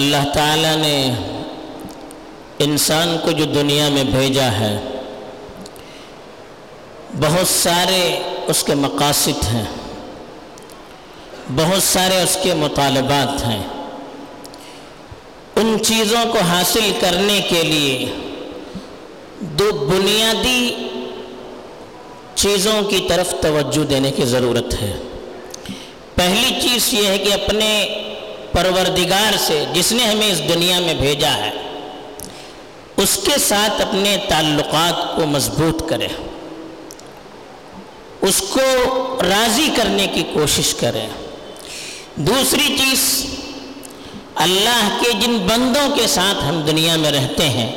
اللہ تعالیٰ نے انسان کو جو دنیا میں بھیجا ہے بہت سارے اس کے مقاصد ہیں، بہت سارے اس کے مطالبات ہیں۔ ان چیزوں کو حاصل کرنے کے لیے دو بنیادی چیزوں کی طرف توجہ دینے کی ضرورت ہے۔ پہلی چیز یہ ہے کہ اپنے پروردگار سے، جس نے ہمیں اس دنیا میں بھیجا ہے، اس کے ساتھ اپنے تعلقات کو مضبوط کریں، اس کو راضی کرنے کی کوشش کریں۔ دوسری چیز، اللہ کے جن بندوں کے ساتھ ہم دنیا میں رہتے ہیں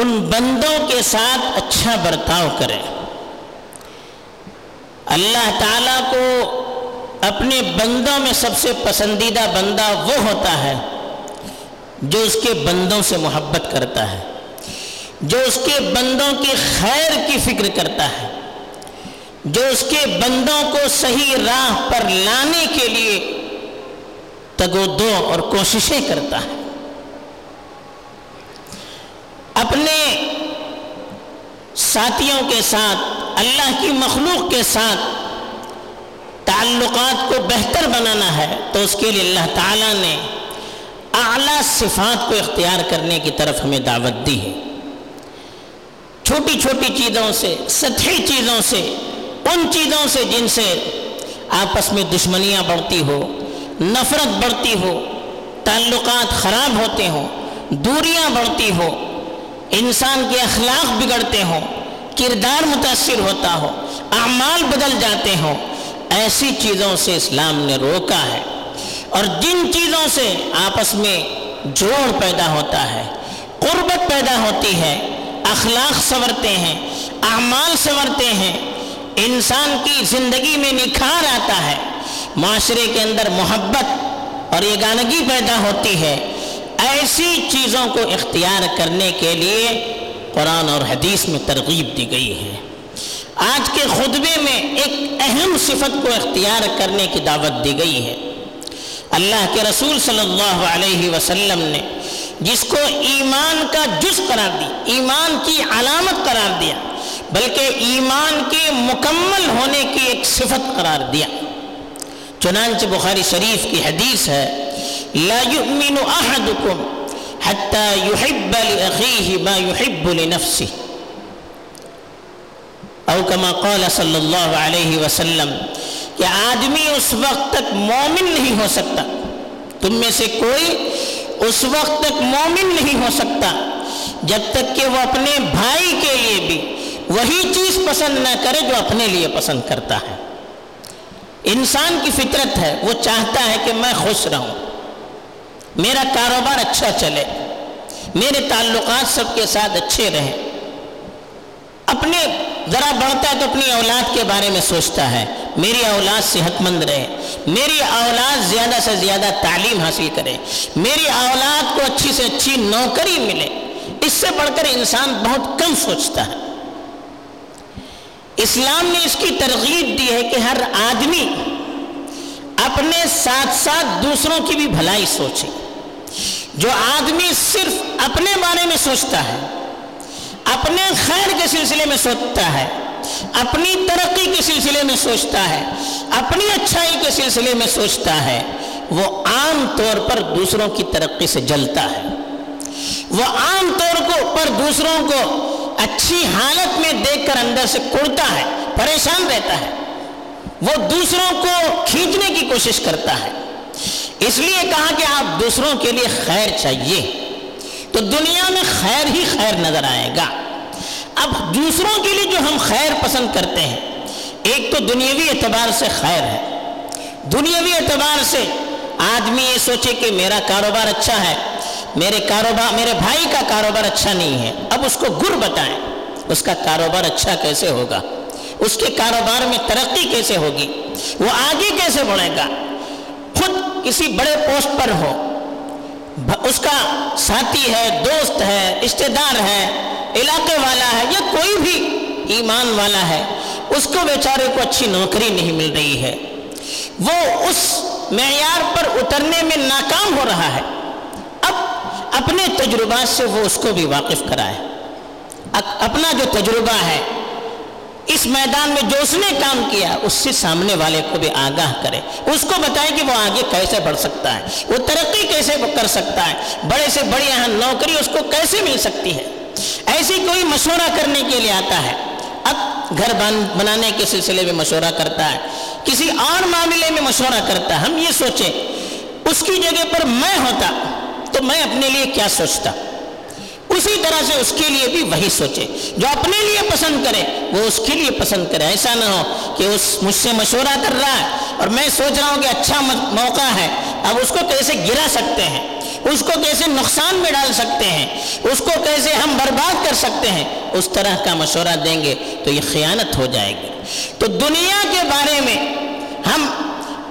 ان بندوں کے ساتھ اچھا برتاؤ کریں، اللہ تعالیٰ کو اپنے بندوں میں سب سے پسندیدہ بندہ وہ ہوتا ہے جو اس کے بندوں سے محبت کرتا ہے، جو اس کے بندوں کی خیر کی فکر کرتا ہے، جو اس کے بندوں کو صحیح راہ پر لانے کے لیے تگ و دو اور کوششیں کرتا ہے۔ اپنے ساتھیوں کے ساتھ، اللہ کی مخلوق کے ساتھ تعلقات کو بہتر بنانا ہے تو اس کے لیے اللہ تعالیٰ نے اعلیٰ صفات کو اختیار کرنے کی طرف ہمیں دعوت دی ہے۔ چھوٹی چھوٹی چیزوں سے، سطحی چیزوں سے، ان چیزوں سے جن سے آپس میں دشمنیاں بڑھتی ہو، نفرت بڑھتی ہو، تعلقات خراب ہوتے ہوں، دوریاں بڑھتی ہو، انسان کے اخلاق بگڑتے ہوں، کردار متاثر ہوتا ہو، اعمال بدل جاتے ہوں، ایسی چیزوں سے اسلام نے روکا ہے۔ اور جن چیزوں سے آپس میں جوڑ پیدا ہوتا ہے، قربت پیدا ہوتی ہے، اخلاق سنورتے ہیں، اعمال سنورتے ہیں، انسان کی زندگی میں نکھار آتا ہے، معاشرے کے اندر محبت اور یگانگی پیدا ہوتی ہے، ایسی چیزوں کو اختیار کرنے کے لیے قرآن اور حدیث میں ترغیب دی گئی ہے۔ آج کے خطبے میں ایک اہم صفت کو اختیار کرنے کی دعوت دی گئی ہے۔ اللہ کے رسول صلی اللہ علیہ وسلم نے جس کو ایمان کا جز قرار دی، ایمان کی علامت قرار دیا، بلکہ ایمان کے مکمل ہونے کی ایک صفت قرار دیا۔ چنانچہ بخاری شریف کی حدیث ہے، لا یؤمن احدکم حتی یحب لأخیہ ما یحب لنفسہ، او کما قال صلی اللہ علیہ وسلم، کہ آدمی اس وقت تک مومن نہیں ہو سکتا، تم میں سے کوئی اس وقت تک مومن نہیں ہو سکتا جب تک کہ وہ اپنے بھائی کے لیے بھی وہی چیز پسند نہ کرے جو اپنے لیے پسند کرتا ہے۔ انسان کی فطرت ہے، وہ چاہتا ہے کہ میں خوش رہوں، میرا کاروبار اچھا چلے، میرے تعلقات سب کے ساتھ اچھے رہیں۔ اپنے ذرا بڑھتا ہے تو اپنی اولاد کے بارے میں سوچتا ہے، میری اولاد صحت مند رہے، میری اولاد زیادہ سے زیادہ تعلیم حاصل کرے، میری اولاد کو اچھی سے اچھی نوکری ملے۔ اس سے بڑھ کر انسان بہت کم سوچتا ہے۔ اسلام نے اس کی ترغیب دی ہے کہ ہر آدمی اپنے ساتھ ساتھ دوسروں کی بھی بھلائی سوچے۔ جو آدمی صرف اپنے بارے میں سوچتا ہے، اپنے خیر کے سلسلے میں سوچتا ہے، اپنی ترقی کے سلسلے میں سوچتا ہے، اپنی اچھائی کے سلسلے میں سوچتا ہے، وہ عام طور پر دوسروں کی ترقی سے جلتا ہے، وہ عام طور پر دوسروں کو اچھی حالت میں دیکھ کر اندر سے کڑتا ہے، پریشان رہتا ہے، وہ دوسروں کو کھینچنے کی کوشش کرتا ہے۔ اس لیے کہا کہ آپ دوسروں کے لیے خیر چاہیے تو دنیا میں خیر ہی خیر نظر آئے گا۔ اب دوسروں کے لیے جو ہم خیر پسند کرتے ہیں، ایک تو دنیاوی اعتبار سے خیر ہے۔ دنیاوی اعتبار سے آدمی یہ سوچے کہ میرا کاروبار اچھا ہے، میرے بھائی کا کاروبار اچھا نہیں ہے، اب اس کو گر بتائیں اس کا کاروبار اچھا کیسے ہوگا، اس کے کاروبار میں ترقی کیسے ہوگی، وہ آگے کیسے بڑھے گا۔ خود کسی بڑے پوسٹ پر ہو، اس کا ساتھی ہے، دوست ہے، رشتے دار ہے، علاقے والا ہے، یا کوئی بھی ایمان والا ہے، اس کو بیچارے کو اچھی نوکری نہیں مل رہی ہے، وہ اس معیار پر اترنے میں ناکام ہو رہا ہے، اب اپنے تجربات سے وہ اس کو بھی واقف کرائے، اپنا جو تجربہ ہے اس میدان میں جو اس نے کام کیا اس سے سامنے والے کو بھی آگاہ کرے، اس کو بتائے کہ وہ آگے کیسے بڑھ سکتا ہے، وہ ترقی کیسے کر سکتا ہے، بڑے سے بڑی یہاں نوکری اس کو کیسے مل سکتی ہے، ایسی کوئی مشورہ کرنے کے لیے آتا ہے، اب گھر بنانے کے سلسلے میں مشورہ کرتا ہے، کسی اور معاملے میں مشورہ کرتا ہے۔ ہم یہ سوچیں اس کی جگہ پر میں ہوتا تو میں اپنے لیے کیا سوچتا، اسی طرح سے اس کے لیے بھی وہی سوچے، جو اپنے لیے پسند کرے وہ اس کے لیے پسند کرے، ایسا نہ ہو کہ اس مجھ سے مشورہ کر رہا ہے اور میں سوچ رہا ہوں کہ اچھا موقع ہے، اب اس کو کیسے گرا سکتے ہیں، اس کو کیسے نقصان میں ڈال سکتے ہیں، اس کو کیسے ہم برباد کر سکتے ہیں، اس طرح کا مشورہ دیں گے تو یہ خیانت ہو جائے گی۔ تو دنیا کے بارے میں ہم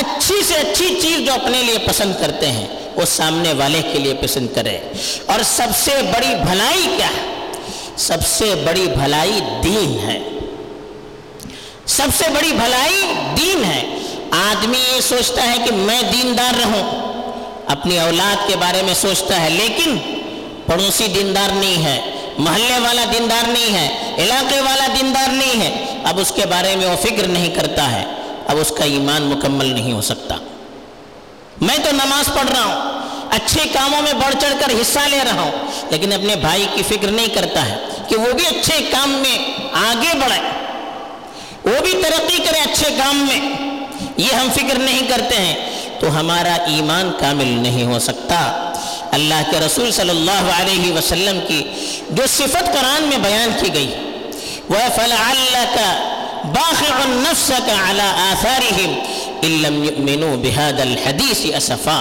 اچھی سے اچھی چیز جو اپنے لیے پسند کرتے ہیں وہ سامنے والے کے لیے پسند کرے، اور سب سے بڑی بھلائی کیا ہے؟ سب سے بڑی بھلائی دین ہے، سب سے بڑی بھلائی دین ہے۔ آدمی یہ سوچتا ہے کہ میں دیندار رہوں، اپنی اولاد کے بارے میں سوچتا ہے، لیکن پڑوسی دیندار نہیں ہے، محلے والا دیندار نہیں ہے، علاقے والا دیندار نہیں ہے، اب اس کے بارے میں وہ فکر نہیں کرتا ہے، اب اس کا ایمان مکمل نہیں ہو سکتا۔ میں تو نماز پڑھ رہا ہوں، اچھے کاموں میں بڑھ چڑھ کر حصہ لے رہا ہوں، لیکن اپنے بھائی کی فکر نہیں کرتا ہے کہ وہ بھی اچھے کام میں آگے بڑھے، وہ بھی ترقی کرے اچھے کام میں، یہ ہم فکر نہیں کرتے ہیں تو ہمارا ایمان کامل نہیں ہو سکتا۔ اللہ کے رسول صلی اللہ علیہ وسلم کی جو صفت قرآن میں بیان کی گئی، وَفَلَعَلَّكَ باخع نفسك على آثارهم ان لم يؤمنوا بهذا الحديث اسفا،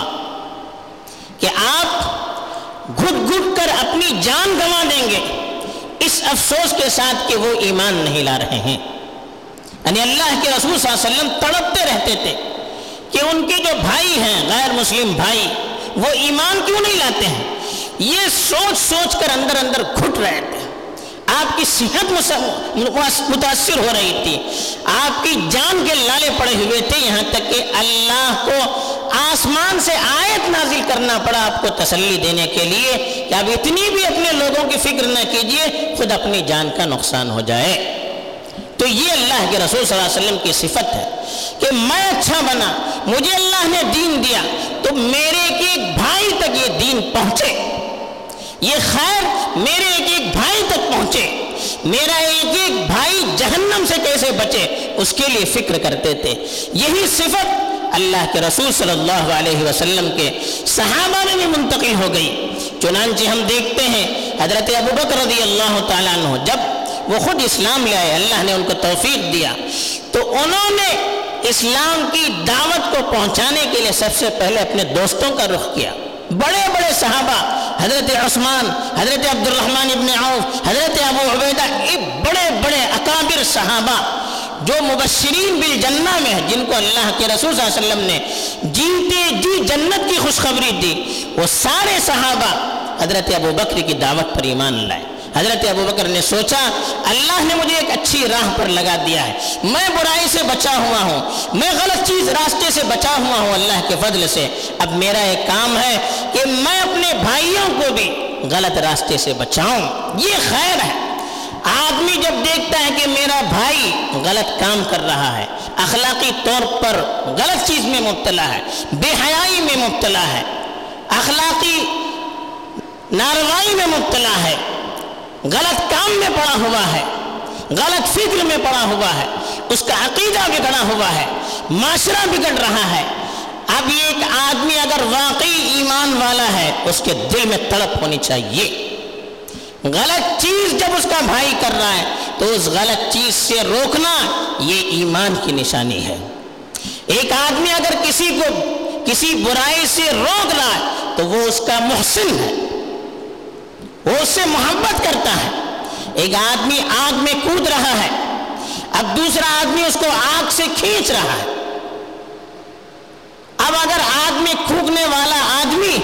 کہ آپ گھٹ گھٹ کر اپنی جان گنوا دیں گے اس افسوس کے ساتھ کہ وہ ایمان نہیں لا رہے ہیں۔ یعنی اللہ کے رسول صلی اللہ علیہ وسلم تڑپتے رہتے تھے کہ ان کے جو بھائی ہیں غیر مسلم بھائی وہ ایمان کیوں نہیں لاتے ہیں، یہ سوچ سوچ کر اندر اندر گھٹ رہے تھے، آپ کی صحت متاثر ہو رہی تھی، آپ کی جان کے لالے پڑے ہوئے تھے، یہاں تک کہ اللہ کو آسمان سے آیت نازل کرنا پڑا آپ کو تسلی دینے کے لیے کہ آپ اتنی بھی اپنے لوگوں کی فکر نہ کیجئے، خود اپنی جان کا نقصان ہو جائے۔ تو یہ اللہ کے رسول صلی اللہ علیہ وسلم کی صفت ہے کہ میں اچھا بنا، مجھے اللہ نے دین دیا تو میرے کے ایک بھائی تک یہ دین پہنچے، یہ خیر میرے ایک ایک بھائی تک پہنچے، میرا ایک ایک بھائی جہنم سے کیسے بچے، اس کے لیے فکر کرتے تھے۔ یہی صفت اللہ کے رسول صلی اللہ علیہ وسلم کے صحابہ میں بھی منتقل ہو گئی، چنانچہ ہم دیکھتے ہیں حضرت ابوبکر رضی اللہ تعالیٰ عنہ جب وہ خود اسلام لے آئے، اللہ نے ان کو توفیق دیا، تو انہوں نے اسلام کی دعوت کو پہنچانے کے لیے سب سے پہلے اپنے دوستوں کا رخ کیا۔ بڑے بڑے صحابہ حضرت عثمان، حضرت عبد الرحمن ابن عوف، حضرت ابو عبیدہ، یہ بڑے بڑے اکابر صحابہ جو مبشرین بالجنہ میں ہیں، جن کو اللہ کے رسول صلی اللہ علیہ وسلم نے جیتے جی جنت کی خوشخبری دی، وہ سارے صحابہ حضرت ابو بکر کی دعوت پر ایمان لائے۔ حضرت ابو بکر نے سوچا اللہ نے مجھے ایک اچھی راہ پر لگا دیا ہے، میں برائی سے بچا ہوا ہوں، میں غلط چیز راستے سے بچا ہوا ہوں اللہ کے فضل سے، اب میرا ایک کام ہے کہ میں اپنے بھائیوں کو بھی غلط راستے سے بچاؤں، یہ خیر ہے۔ آدمی جب دیکھتا ہے کہ میرا بھائی غلط کام کر رہا ہے، اخلاقی طور پر غلط چیز میں مبتلا ہے، بے حیائی میں مبتلا ہے، اخلاقی ناروائی میں مبتلا ہے، غلط کام میں پڑا ہوا ہے، غلط فکر میں پڑا ہوا ہے، اس کا عقیدہ بگڑا ہوا ہے، معاشرہ بگڑ رہا ہے، اب یہ ایک آدمی اگر واقعی ایمان والا ہے اس کے دل میں تڑپ ہونی چاہیے۔ غلط چیز جب اس کا بھائی کر رہا ہے تو اس غلط چیز سے روکنا یہ ایمان کی نشانی ہے۔ ایک آدمی اگر کسی کو کسی برائی سے روک رہا ہے تو وہ اس کا محسن ہے، وہ اس سے محبت کرتا ہے۔ ایک آدمی آگ میں کود رہا ہے، اب دوسرا آدمی اس کو آگ سے کھینچ رہا ہے، اب اگر آگ میں کھونکنے والا آدمی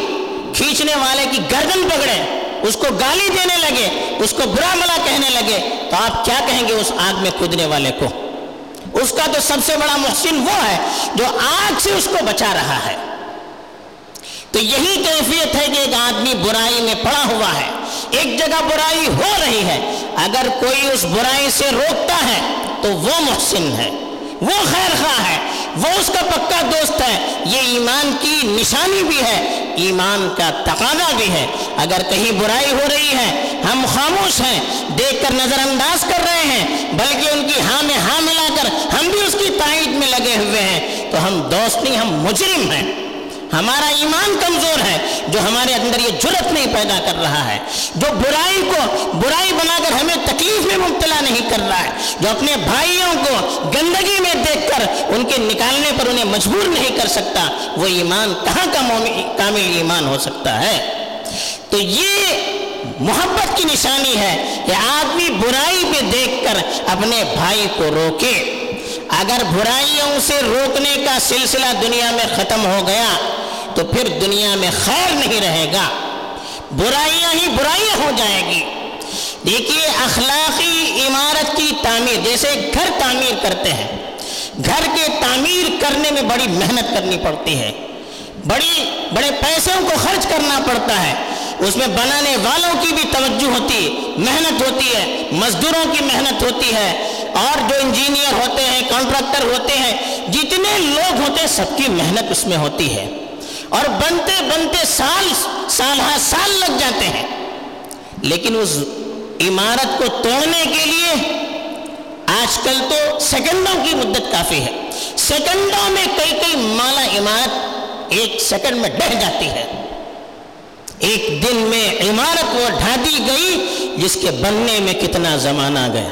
کھینچنے والے کی گردن پکڑے، اس کو گالی دینے لگے، اس کو برا بھلا کہنے لگے، تو آپ کیا کہیں گے اس آگ میں کودنے والے کو؟ اس کا تو سب سے بڑا محسن وہ ہے جو آگ سے اس کو بچا رہا ہے. تو یہی کیفیت ہے کہ ایک آدمی برائی میں پڑا ہوا ہے، ایک جگہ برائی ہو رہی ہے، اگر کوئی اس برائی سے روکتا ہے تو وہ محسن ہے، وہ خیر خواہ ہے، وہ اس کا پکا دوست ہے. یہ ایمان کی نشانی بھی ہے، ایمان کا تقاضا بھی ہے. اگر کہیں برائی ہو رہی ہے، ہم خاموش ہیں، دیکھ کر نظر انداز کر رہے ہیں، بلکہ ان کی ہاں میں ہاں ملا کر ہم بھی اس کی تائید میں لگے ہوئے ہیں، تو ہم دوست نہیں، ہم مجرم ہیں. ہمارا ایمان کمزور ہے جو ہمارے اندر یہ جرت نہیں پیدا کر رہا ہے، جو برائی کو برائی بنا کر ہمیں تکلیف میں مبتلا نہیں کر رہا ہے، جو اپنے بھائیوں کو گندگی میں دیکھ کر ان کے نکالنے پر انہیں مجبور نہیں کر سکتا. وہ ایمان کہاں کا کامل ایمان ہو سکتا ہے؟ تو یہ محبت کی نشانی ہے کہ آدمی برائی پہ دیکھ کر اپنے بھائی کو روکے. اگر برائیوں سے روکنے کا سلسلہ دنیا میں ختم ہو گیا تو پھر دنیا میں خیر نہیں رہے گا، برائیاں ہی برائیاں ہو جائیں گی. دیکھیے اخلاقی عمارت کی تعمیر، جیسے گھر تعمیر کرتے ہیں، گھر کے تعمیر کرنے میں بڑی محنت کرنی پڑتی ہے، بڑے پیسوں کو خرچ کرنا پڑتا ہے، اس میں بنانے والوں کی بھی توجہ ہوتی ہے، محنت ہوتی ہے، مزدوروں کی محنت ہوتی ہے، اور جو انجینئر ہوتے ہیں، کانٹریکٹر ہوتے ہیں، جتنے لوگ ہوتے ہیں، سب کی محنت اس میں ہوتی ہے، اور بنتے بنتے سالہ سال لگ جاتے ہیں. لیکن اس عمارت کو توڑنے کے لیے آج کل تو سیکنڈوں کی مدت کافی ہے. سیکنڈوں میں کئی مالا عمارت ایک سیکنڈ میں ڈہ جاتی ہے. ایک دن میں عمارت وہ ڈھا دی گئی جس کے بننے میں کتنا زمانہ گیا.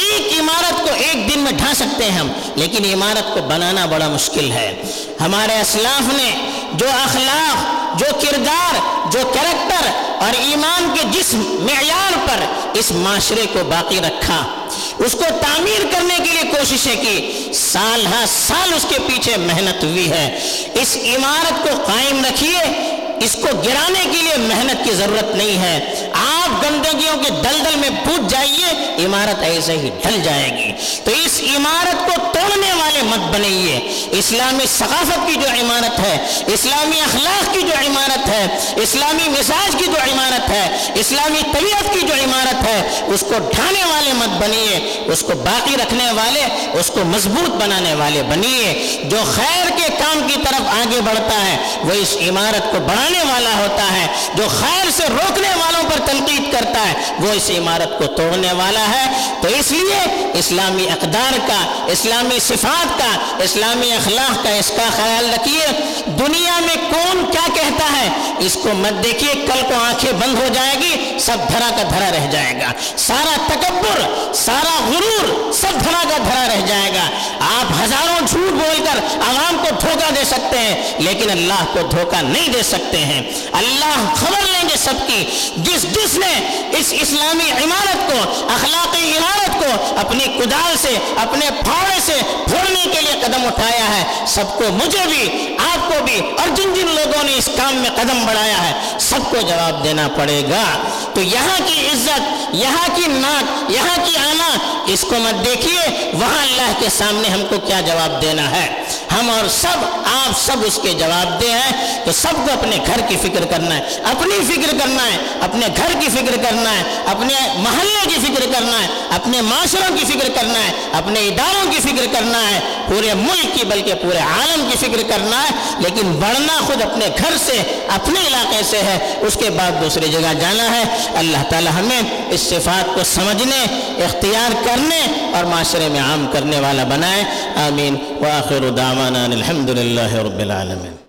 ایک عمارت کو ایک دن میں ڈھا سکتے ہیں ہم، لیکن عمارت کو بنانا بڑا مشکل ہے. ہمارے اسلاف نے جو اخلاق، جو کردار، جو کریکٹر اور ایمان کے جس معیار پر اس معاشرے کو باقی رکھا، اس کو تعمیر کرنے کے لیے کوششیں کی، سال ہر سال اس کے پیچھے محنت ہوئی ہے. اس عمارت کو قائم رکھیے، اس کو گرانے کے لیے محنت کی ضرورت نہیں ہے. آپ گندگیوں کے دلدل میں پھوٹ جائیے، عمارت ایسے ہی ڈھل جائے گی. تو اس عمارت کو توڑنے والے مت بنیے. اسلامی ثقافت کی جو عمارت ہے، اسلامی اخلاق کی جو عمارت ہے، اسلامی مزاج کی جو عمارت ہے، اسلامی طبیعت کی جو عمارت ہے، اس کو ڈھانے والے مت بنیے، اس کو باقی رکھنے والے، اس کو مضبوط بنانے والے بنیے. جو خیر کے کام کی طرف آگے بڑھتا ہے وہ اس عمارت کو بڑھانے والا ہوتا ہے، جو خیر سے روکنے والوں پر تنقید کرتا ہے وہ اس عمارت کو توڑنے والا ہے. تو اس لیے اسلامی اقدار کا، اسلامی صفات کا، اسلامی اخلاق کا اس کا خیال رکھیے. دنیا میں کون کیا کہتا ہے اس کو مت دیکھیے، کل کو آنکھیں بند ہو جائے گی، سب دھرا کا دھرا رہ جائے گا، سارا تکبر، سارا غرور سب دھرا کا دھرا رہ جائے گا. آپ ہزاروں جھوٹ بول کر عوام کو دھوکہ دے سکتے ہیں لیکن اللہ کو دھوکہ نہیں دے سکتے ہیں. اللہ خبر لیں گے سب کی. جس نے اس اسلامی عمارت کو، اخلاقی عمارت کو اپنی کدال سے، اپنے پھاوڑے سے پھوڑنے کے لیے قدم اٹھایا ہے، سب کو، مجھے بھی، آپ کو بھی، اور جن لوگوں نے اس کام میں قدم بڑھایا ہے سب کو جواب دینا پڑے گا. تو یہاں کی عزت، یہاں کی نعت، یہاں کی آنا، اس کو مت دیکھیے. وہاں اللہ کے سامنے ہم کو کیا جواب دینا ہے، ہم اور سب، آپ سب اس کے جواب دے ہیں. تو سب کو اپنے گھر کی فکر کرنا ہے، اپنی فکر کرنا ہے، اپنے گھر کی فکر کرنا ہے، اپنے محلے کی فکر کرنا ہے، اپنے معاشروں کی فکر کرنا ہے، اپنے اداروں کی فکر کرنا ہے، پورے ملک کی بلکہ پورے عالم کی فکر کرنا ہے. لیکن بڑھنا خود اپنے گھر سے، اپنے علاقے سے ہے، اس کے بعد دوسری جگہ جانا ہے. اللہ تعالی ہمیں اس صفات کو سمجھنے، اختیار کرنے اور معاشرے میں عام کرنے والا بنائے. آمین. وآخر دعوانا الحمد للہ رب العالمین.